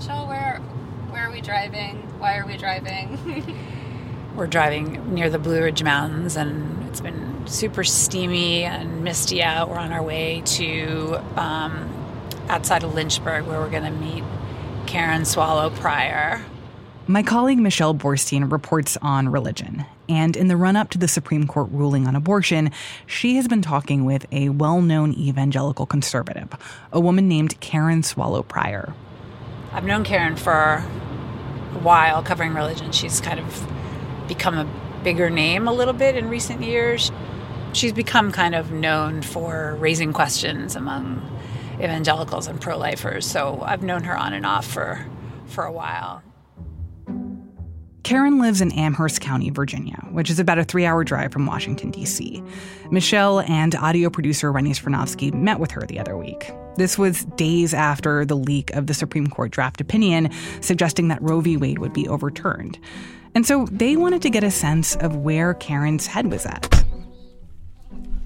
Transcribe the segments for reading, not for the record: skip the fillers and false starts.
Michelle, where are we driving? Why are we driving? We're driving near the Blue Ridge Mountains, and it's been super steamy and misty out. We're on our way to outside of Lynchburg, where we're going to meet Karen Swallow Prior. My colleague Michelle Boorstein reports on religion, and in the run-up to the Supreme Court ruling on abortion, she has been talking with a well-known evangelical conservative, a woman named Karen Swallow Prior. I've known Karen for a while covering religion. She's kind of become a bigger name a little bit in recent years. She's become kind of known for raising questions among evangelicals and pro-lifers, so I've known her on and off for a while. Karen lives in Amherst County, Virginia, which is about a 3-hour drive from Washington, D.C. Michelle and audio producer Rennie Svirnovskiy met with her the other week. This was days after the leak of the Supreme Court draft opinion suggesting that Roe v. Wade would be overturned. And so they wanted to get a sense of where Karen's head was at.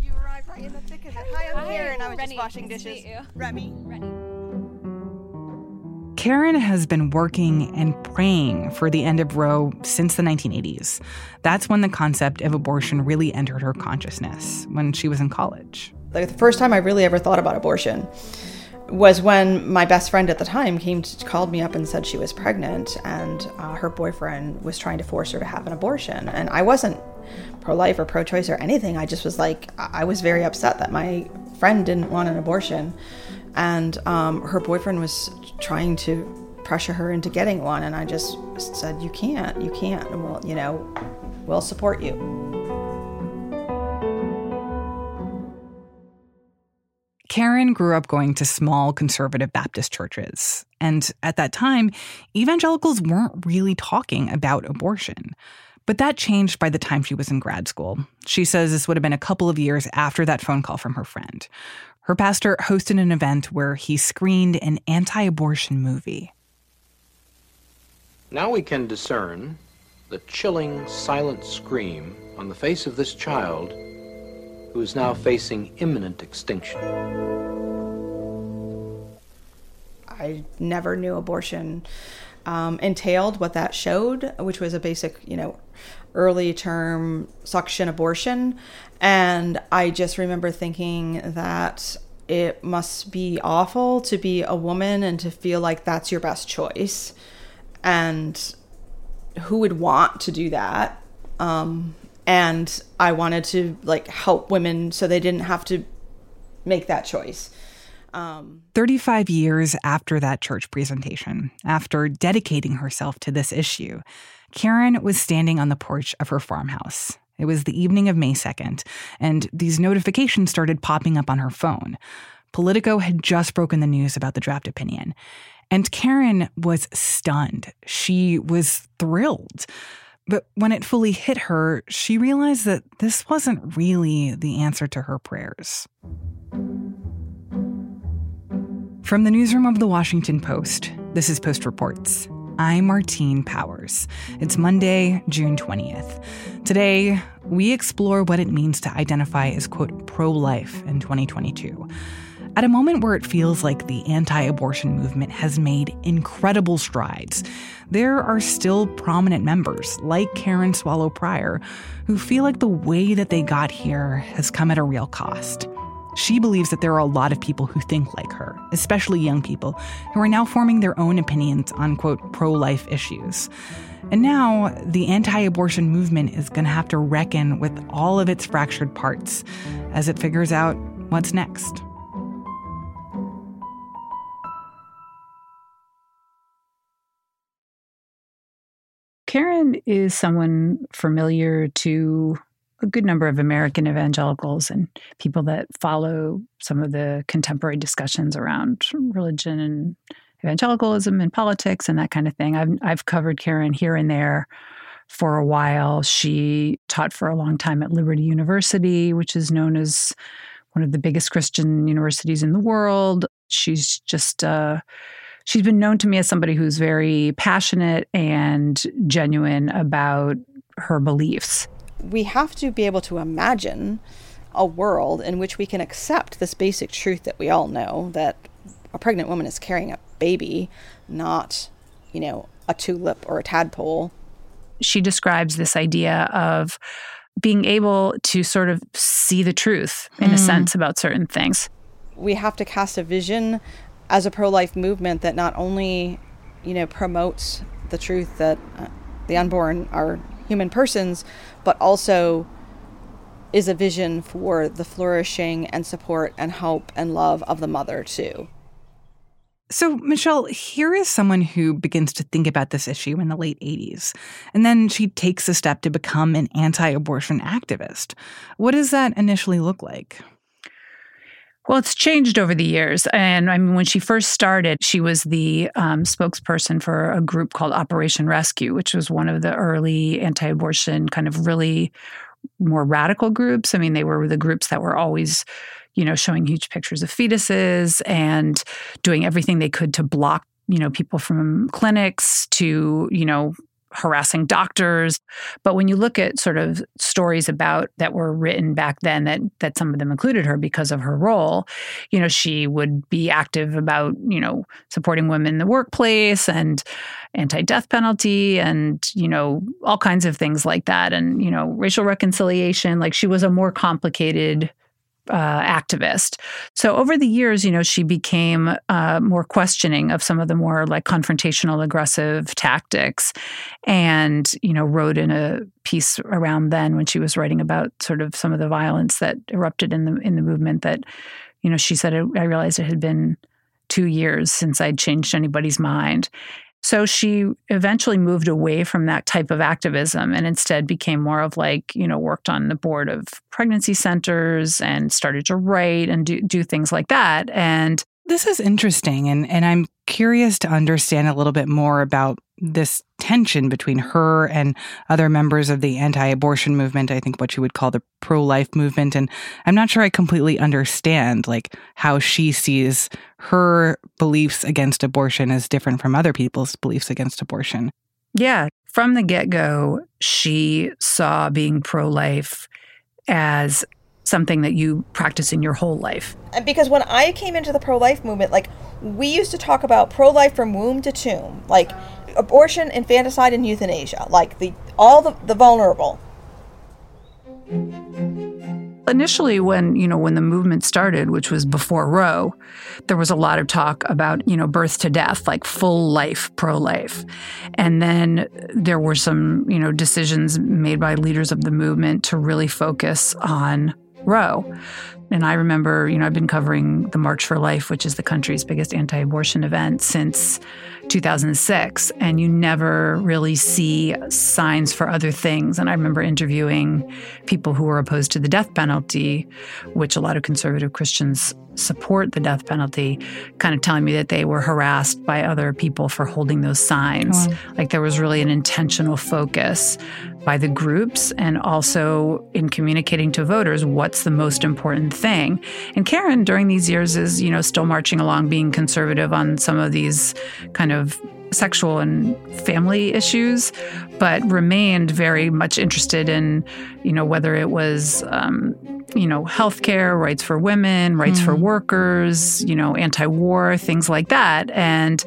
You arrived right in the thick of it. Hi, I'm here, and I was just washing dishes. Rennie. Karen has been working and praying for the end of Roe since the 1980s. That's when the concept of abortion really entered her consciousness, when she was in college. Like, the first time I really ever thought about abortion was when my best friend at the time called me up and said she was pregnant, and her boyfriend was trying to force her to have an abortion. And I wasn't pro-life or pro-choice or anything. I just was like, I was very upset that my friend didn't want an abortion. And her boyfriend was trying to pressure her into getting one, and I just said, you can't, and we'll support you. Karen grew up going to small conservative Baptist churches, and at that time, evangelicals weren't really talking about abortion. But that changed by the time she was in grad school. She says this would have been a couple of years after that phone call from her friend. Her pastor hosted an event where he screened an anti-abortion movie. Now we can discern the chilling, silent scream on the face of this child who is now facing imminent extinction. I never knew abortion entailed, what that showed, which was a basic, early term suction abortion. And I just remember thinking that it must be awful to be a woman and to feel like that's your best choice. And who would want to do that? And I wanted to help women so they didn't have to make that choice. 35 years after that church presentation, after dedicating herself to this issue, Karen was standing on the porch of her farmhouse. It was the evening of May 2nd, and these notifications started popping up on her phone. Politico had just broken the news about the draft opinion, and Karen was stunned. She was thrilled. But when it fully hit her, she realized that this wasn't really the answer to her prayers. From the newsroom of The Washington Post, this is Post Reports. I'm Martine Powers. It's Monday, June 20th. Today, we explore what it means to identify as, quote, pro-life in 2022. At a moment where it feels like the anti-abortion movement has made incredible strides, there are still prominent members, like Karen Swallow Prior, who feel like the way that they got here has come at a real cost. She believes that there are a lot of people who think like her, especially young people, who are now forming their own opinions on, quote, pro-life issues. And now the anti-abortion movement is going to have to reckon with all of its fractured parts as it figures out what's next. Karen is someone familiar to a good number of American evangelicals and people that follow some of the contemporary discussions around religion and evangelicalism and politics and that kind of thing. I've covered Karen here and there for a while. She taught for a long time at Liberty University, which is known as one of the biggest Christian universities in the world. She's been known to me as somebody who's very passionate and genuine about her beliefs. We have to be able to imagine a world in which we can accept this basic truth that we all know, that a pregnant woman is carrying a baby, not, you know, a tulip or a tadpole. She describes this idea of being able to sort of see the truth, in a sense, about certain things. We have to cast a vision as a pro-life movement that not only, you know, promotes the truth that the unborn are human persons, but also is a vision for the flourishing and support and hope and love of the mother, too. So, Michelle, here is someone who begins to think about this issue in the late 80s, and then she takes a step to become an anti-abortion activist. What does that initially look like? Well, it's changed over the years. And I mean, when she first started, she was the spokesperson for a group called Operation Rescue, which was one of the early anti-abortion kind of really more radical groups. I mean, they were the groups that were always, you know, showing huge pictures of fetuses and doing everything they could to block, you know, people from clinics to, you know, harassing doctors. But when you look at sort of stories about that were written back then, that some of them included her because of her role, you know, she would be active about, you know, supporting women in the workplace and anti-death penalty and, you know, all kinds of things like that. And, you know, racial reconciliation. Like, she was a more complicated activist. So over the years, you know, she became more questioning of some of the more like confrontational, aggressive tactics, and, you know, wrote in a piece around then when she was writing about sort of some of the violence that erupted in the movement that, you know, she said, I realized it had been 2 years since I'd changed anybody's mind. So she eventually moved away from that type of activism and instead became more of like, you know, worked on the board of pregnancy centers and started to write and do things like that. And this is interesting. And I'm curious to understand a little bit more about this tension between her and other members of the anti-abortion movement, I think what you would call the pro-life movement. And I'm not sure I completely understand like how she sees her beliefs against abortion as different from other people's beliefs against abortion. Yeah. From the get-go, she saw being pro-life as something that you practice in your whole life. Because when I came into the pro-life movement, like we used to talk about pro-life from womb to tomb, like abortion, infanticide, and euthanasia, like all the vulnerable. Initially, when the movement started, which was before Roe, there was a lot of talk about, you know, birth to death, like full life, pro-life. And then there were some, you know, decisions made by leaders of the movement to really focus on Roe. And I remember, you know, I've been covering the March for Life, which is the country's biggest anti-abortion event since 2006. And you never really see signs for other things. And I remember interviewing people who were opposed to the death penalty, which a lot of conservative Christians support the death penalty, kind of telling me that they were harassed by other people for holding those signs. Wow. Like there was really an intentional focus by the groups and also in communicating to voters what's the most important thing. And Karen, during these years, is, you know, still marching along, being conservative on some of these kind of sexual and family issues, but remained very much interested in, you know, whether it was, you know, healthcare, rights for women, rights for workers, you know, anti-war, things like that. And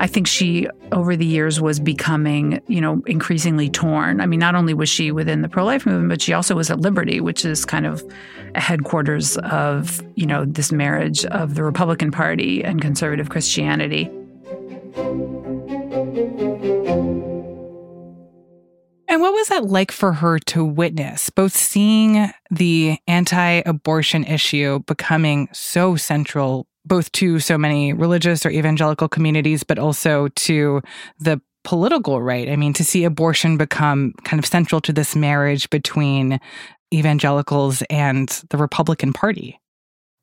I think she, over the years, was becoming, you know, increasingly torn. I mean, not only was she within the pro-life movement, but she also was at Liberty, which is kind of a headquarters of, you know, this marriage of the Republican Party and conservative Christianity. And what was that like for her to witness, both seeing the anti-abortion issue becoming so central, both to so many religious or evangelical communities, but also to the political right? I mean, to see abortion become kind of central to this marriage between evangelicals and the Republican Party.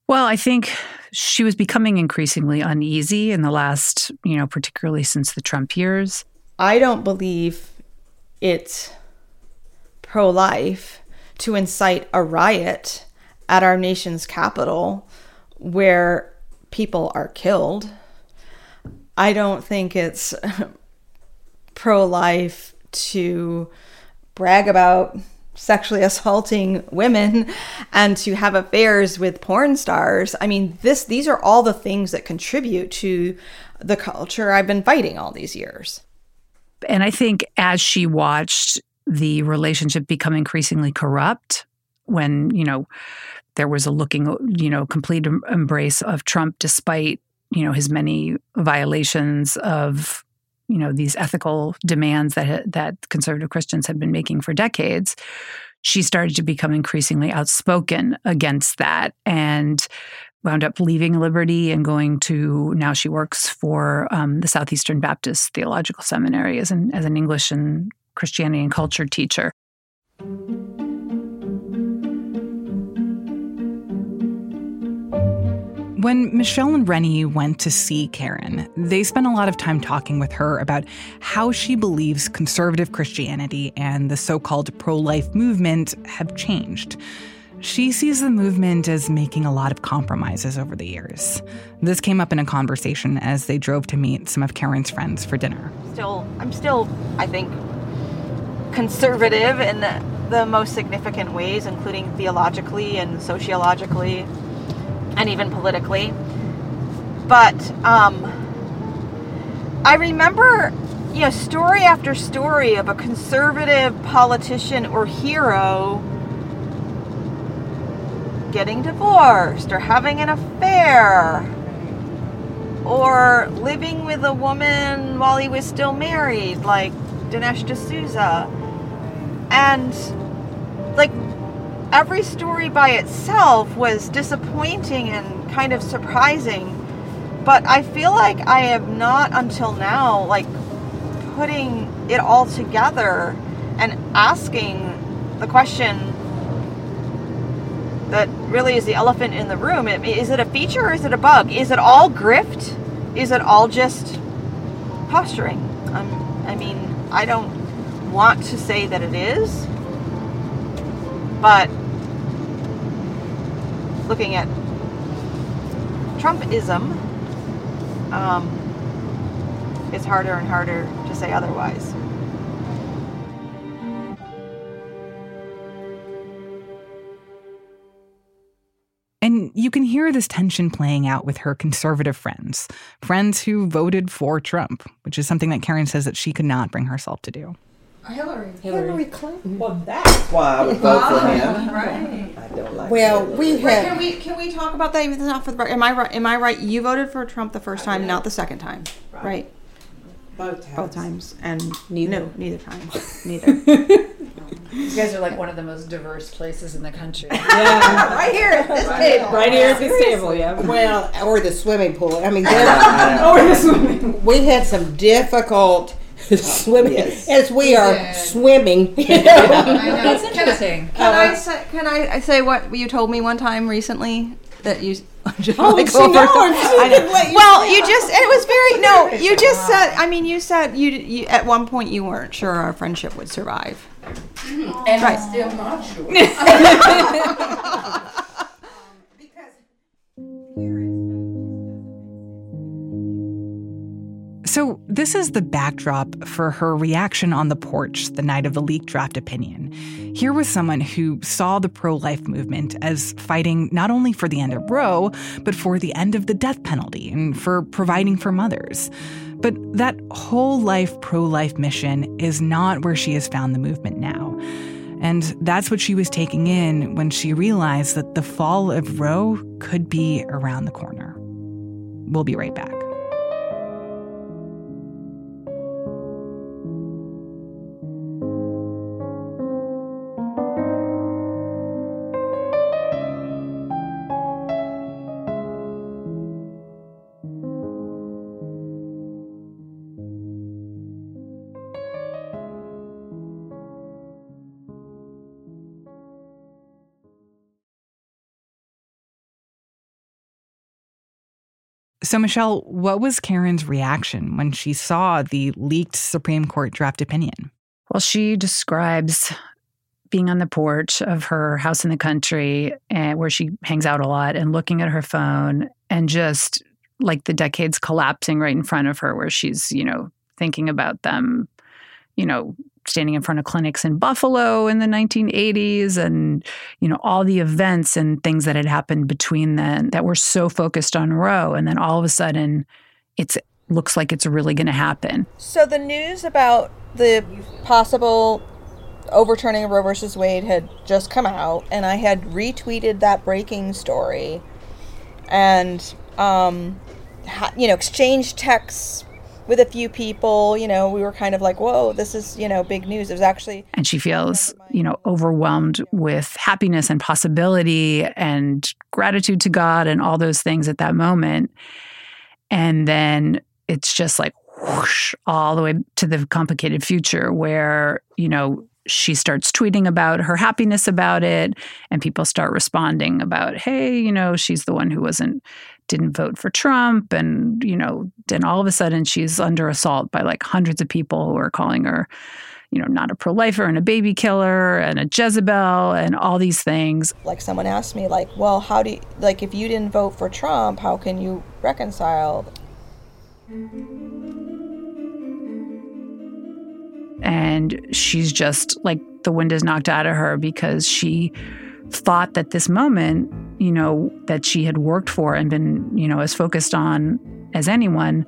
Well, I think she was becoming increasingly uneasy in the last, you know, particularly since the Trump years. I don't believe it's pro-life to incite a riot at our nation's capital where people are killed. I don't think it's pro-life to brag about sexually assaulting women and to have affairs with porn stars. I mean, these are all the things that contribute to the culture I've been fighting all these years. And I think as she watched the relationship become increasingly corrupt, when, there was a complete embrace of Trump despite, his many violations of, these ethical demands that conservative Christians had been making for decades, she started to become increasingly outspoken against that and wound up leaving Liberty and going to, now she works for the Southeastern Baptist Theological Seminary as an English and Christianity and culture teacher. When Michelle and Rennie went to see Karen, they spent a lot of time talking with her about how she believes conservative Christianity and the so-called pro-life movement have changed. She sees the movement as making a lot of compromises over the years. This came up in a conversation as they drove to meet some of Karen's friends for dinner. I'm still, I think, conservative in the most significant ways, including theologically and sociologically. And even politically. But I remember, story after story of a conservative politician or hero getting divorced or having an affair or living with a woman while he was still married, like Dinesh D'Souza. And every story by itself was disappointing and kind of surprising, but I feel like I have not until now, putting it all together and asking the question that really is the elephant in the room. Is it a feature or is it a bug? Is it all grift? Is it all just posturing? I don't want to say that it is, but looking at Trumpism, it's harder and harder to say otherwise. And you can hear this tension playing out with her conservative friends who voted for Trump, which is something that Karen says that she could not bring herself to do. Hillary Clinton. Well, that's why I would vote for him. Right. I don't like. Well, we have. Can we talk about that? Even not for the. Am I right? You voted for Trump the first time, not the second time, right? Both times, and neither time, neither. You guys are like one of the most diverse places in the country. Yeah, right here at this table. Right here at this table, yeah. Well, or the swimming pool. Or the swimming pool. We had some difficult. Swimming as we are swimming. I know. That's interesting. Can I say what you told me one time recently that you? You just said. You said you at one point you weren't sure our friendship would survive. Mm-hmm. And I'm still not sure. So this is the backdrop for her reaction on the porch the night of the leaked draft opinion. Here was someone who saw the pro-life movement as fighting not only for the end of Roe, but for the end of the death penalty and for providing for mothers. But that whole life pro-life mission is not where she has found the movement now. And that's what she was taking in when she realized that the fall of Roe could be around the corner. We'll be right back. So, Michelle, what was Karen's reaction when she saw the leaked Supreme Court draft opinion? Well, she describes being on the porch of her house in the country and where she hangs out a lot and looking at her phone and just like the decades collapsing right in front of her where she's, thinking about them, standing in front of clinics in Buffalo in the 1980s and, you know, all the events and things that had happened between then that were so focused on Roe. And then all of a sudden, it looks like it's really going to happen. So the news about the possible overturning of Roe versus Wade had just come out, and I had retweeted that breaking story and, you know, exchanged texts with a few people. You know, we were kind of like, whoa, this is, you know, big news. It was actually... And she feels, you know, overwhelmed with happiness and possibility and gratitude to God and all those things at that moment. And then it's just like whoosh, all the way to the complicated future where, you know, she starts tweeting about her happiness about it, and people start responding about, hey, you know, she's the one who didn't vote for Trump, and, you know, then all of a sudden she's under assault by like hundreds of people who are calling her, you know, not a pro-lifer and a baby killer and a Jezebel and all these things. Like someone asked me, like, well, how do you, like, if you didn't vote for Trump, how can you reconcile? And she's just like, the wind is knocked out of her because she thought that this moment, you know, that she had worked for and been, you know, as focused on as anyone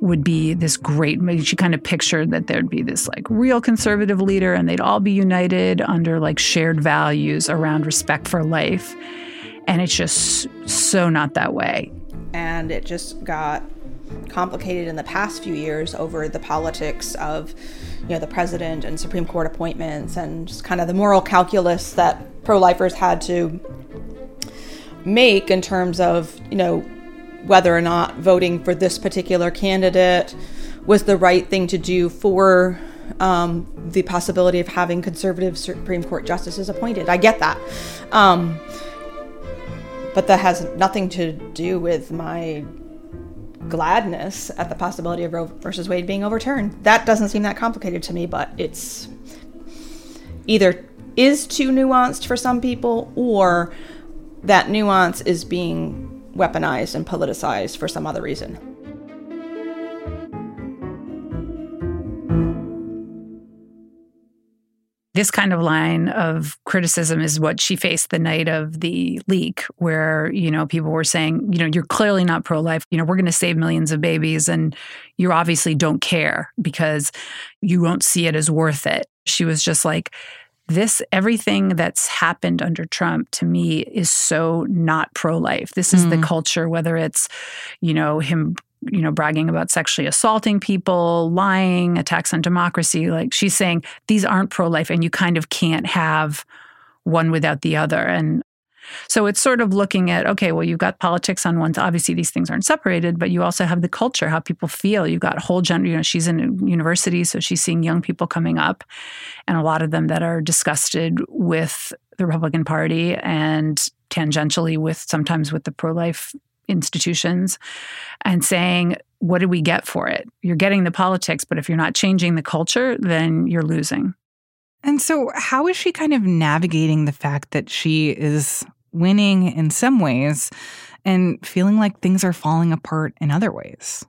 would be this great, she kind of pictured that there'd be this like real conservative leader and they'd all be united under like shared values around respect for life. And it's just so not that way. And it just got complicated in the past few years over the politics of, you know, the president and Supreme Court appointments and just kind of the moral calculus that pro-lifers had to make in terms of, you know, whether or not voting for this particular candidate was the right thing to do for the possibility of having conservative Supreme Court justices appointed. I get that. But that has nothing to do with my gladness at the possibility of Roe versus Wade being overturned. That doesn't seem that complicated to me, but it's either is too nuanced for some people, or that nuance is being weaponized and politicized for some other reason. This kind of line of criticism is what she faced the night of the leak, where, you know, people were saying, you know, you're clearly not pro-life. You know, we're going to save millions of babies, and you obviously don't care because you won't see it as worth it. She was just like, this, everything that's happened under Trump to me is so not pro-life. This is the culture, whether it's, you know, him, you know, bragging about sexually assaulting people, lying, attacks on democracy. Like, she's saying these aren't pro-life, and you kind of can't have one without the other. And so it's sort of looking at, okay, well, you've got politics on one. Obviously, these things aren't separated, but you also have the culture, how people feel. You've got whole gender, you know, she's in university, so she's seeing young people coming up, and a lot of them that are disgusted with the Republican Party and tangentially with, sometimes with the pro-life institutions, and saying, what do we get for it? You're getting the politics, but if you're not changing the culture, then you're losing. And so how is she kind of navigating the fact that she is winning in some ways and feeling like things are falling apart in other ways?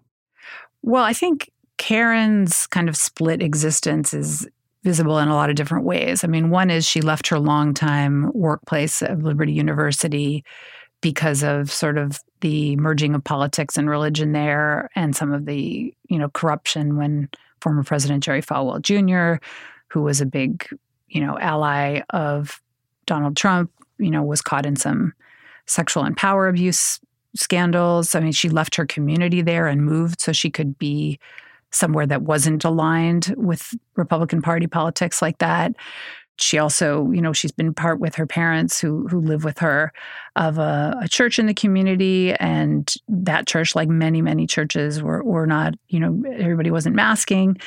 Well, I think Karen's kind of split existence is visible in a lot of different ways. I mean, one is she left her longtime workplace at Liberty University because of sort of the merging of politics and religion there and some of the, you know, corruption when former President Jerry Falwell Jr., who was a big, you know, ally of Donald Trump, you know, was caught in some sexual and power abuse scandals. I mean, she left her community there and moved so she could be somewhere that wasn't aligned with Republican Party politics like that. She also, you know, she's been part with her parents who live with her of a church in the community, and that church, like many, many churches, were not, you know, everybody wasn't masking.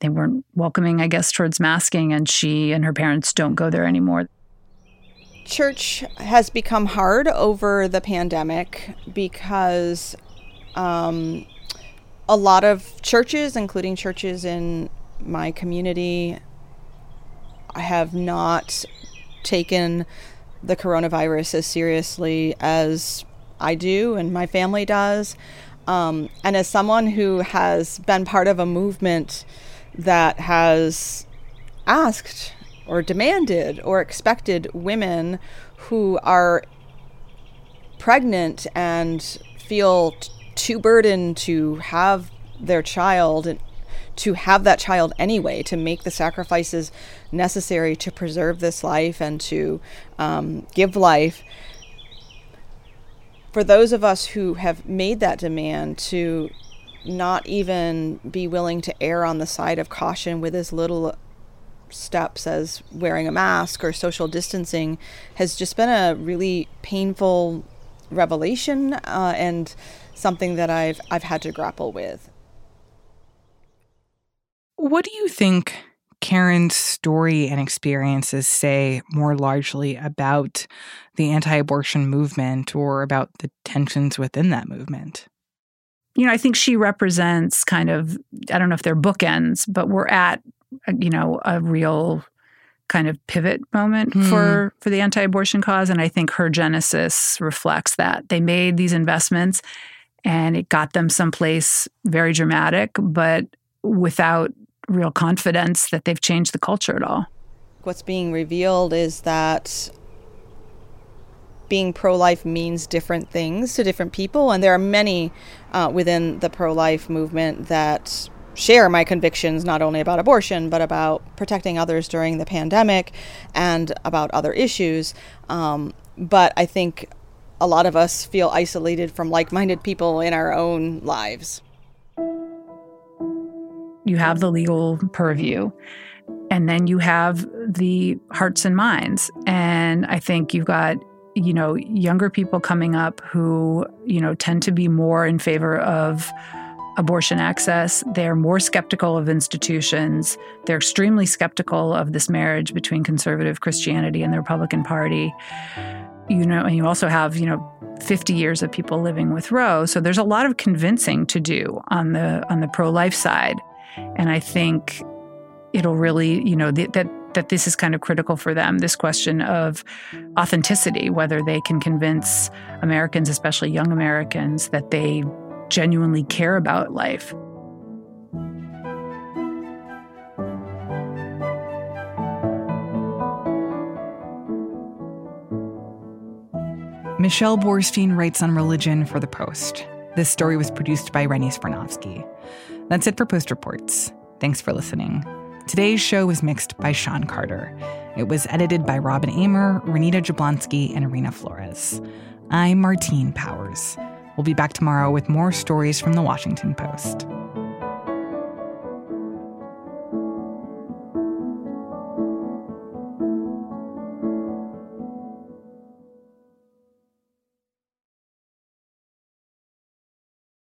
They weren't welcoming, I guess, towards masking, and she and her parents don't go there anymore. Church has become hard over the pandemic because a lot of churches, including churches in my community, have not taken the coronavirus as seriously as I do and my family does. And as someone who has been part of a movement that has asked or demanded or expected women who are pregnant and feel too burdened to have their child and to have that child anyway, to make the sacrifices necessary to preserve this life and to give life. For those of us who have made that demand to not even be willing to err on the side of caution with as little steps as wearing a mask or social distancing has just been a really painful revelation and something that I've had to grapple with. What do you think Karen's story and experiences say more largely about the anti-abortion movement or about the tensions within that movement? You know, I think she represents kind of, I don't know if they're bookends, but we're at, you know, a real kind of pivot moment for the anti-abortion cause. And I think her genesis reflects that. They made these investments and it got them someplace very dramatic, but without real confidence that they've changed the culture at all. What's being revealed is that being pro-life means different things to different people. And there are many within the pro-life movement that share my convictions, not only about abortion, but about protecting others during the pandemic and about other issues. But I think a lot of us feel isolated from like-minded people in our own lives. You have the legal purview, and then you have the hearts and minds. And I think you've got, you know, younger people coming up who, you know, tend to be more in favor of abortion access. They're more skeptical of institutions. They're extremely skeptical of this marriage between conservative Christianity and the Republican Party. You know, and you also have, you know, 50 years of people living with Roe. So there's a lot of convincing to do on the pro-life side. And I think it'll really, you know, that this is kind of critical for them, this question of authenticity, whether they can convince Americans, especially young Americans, that they genuinely care about life. Michelle Boorstein writes on religion for The Post. This story was produced by Rennie Svirnovskiy. That's it for Post Reports. Thanks for listening. Today's show was mixed by Sean Carter. It was edited by Robin Amer, Renita Jablonski, and Irina Flores. I'm Martine Powers. We'll be back tomorrow with more stories from the Washington Post.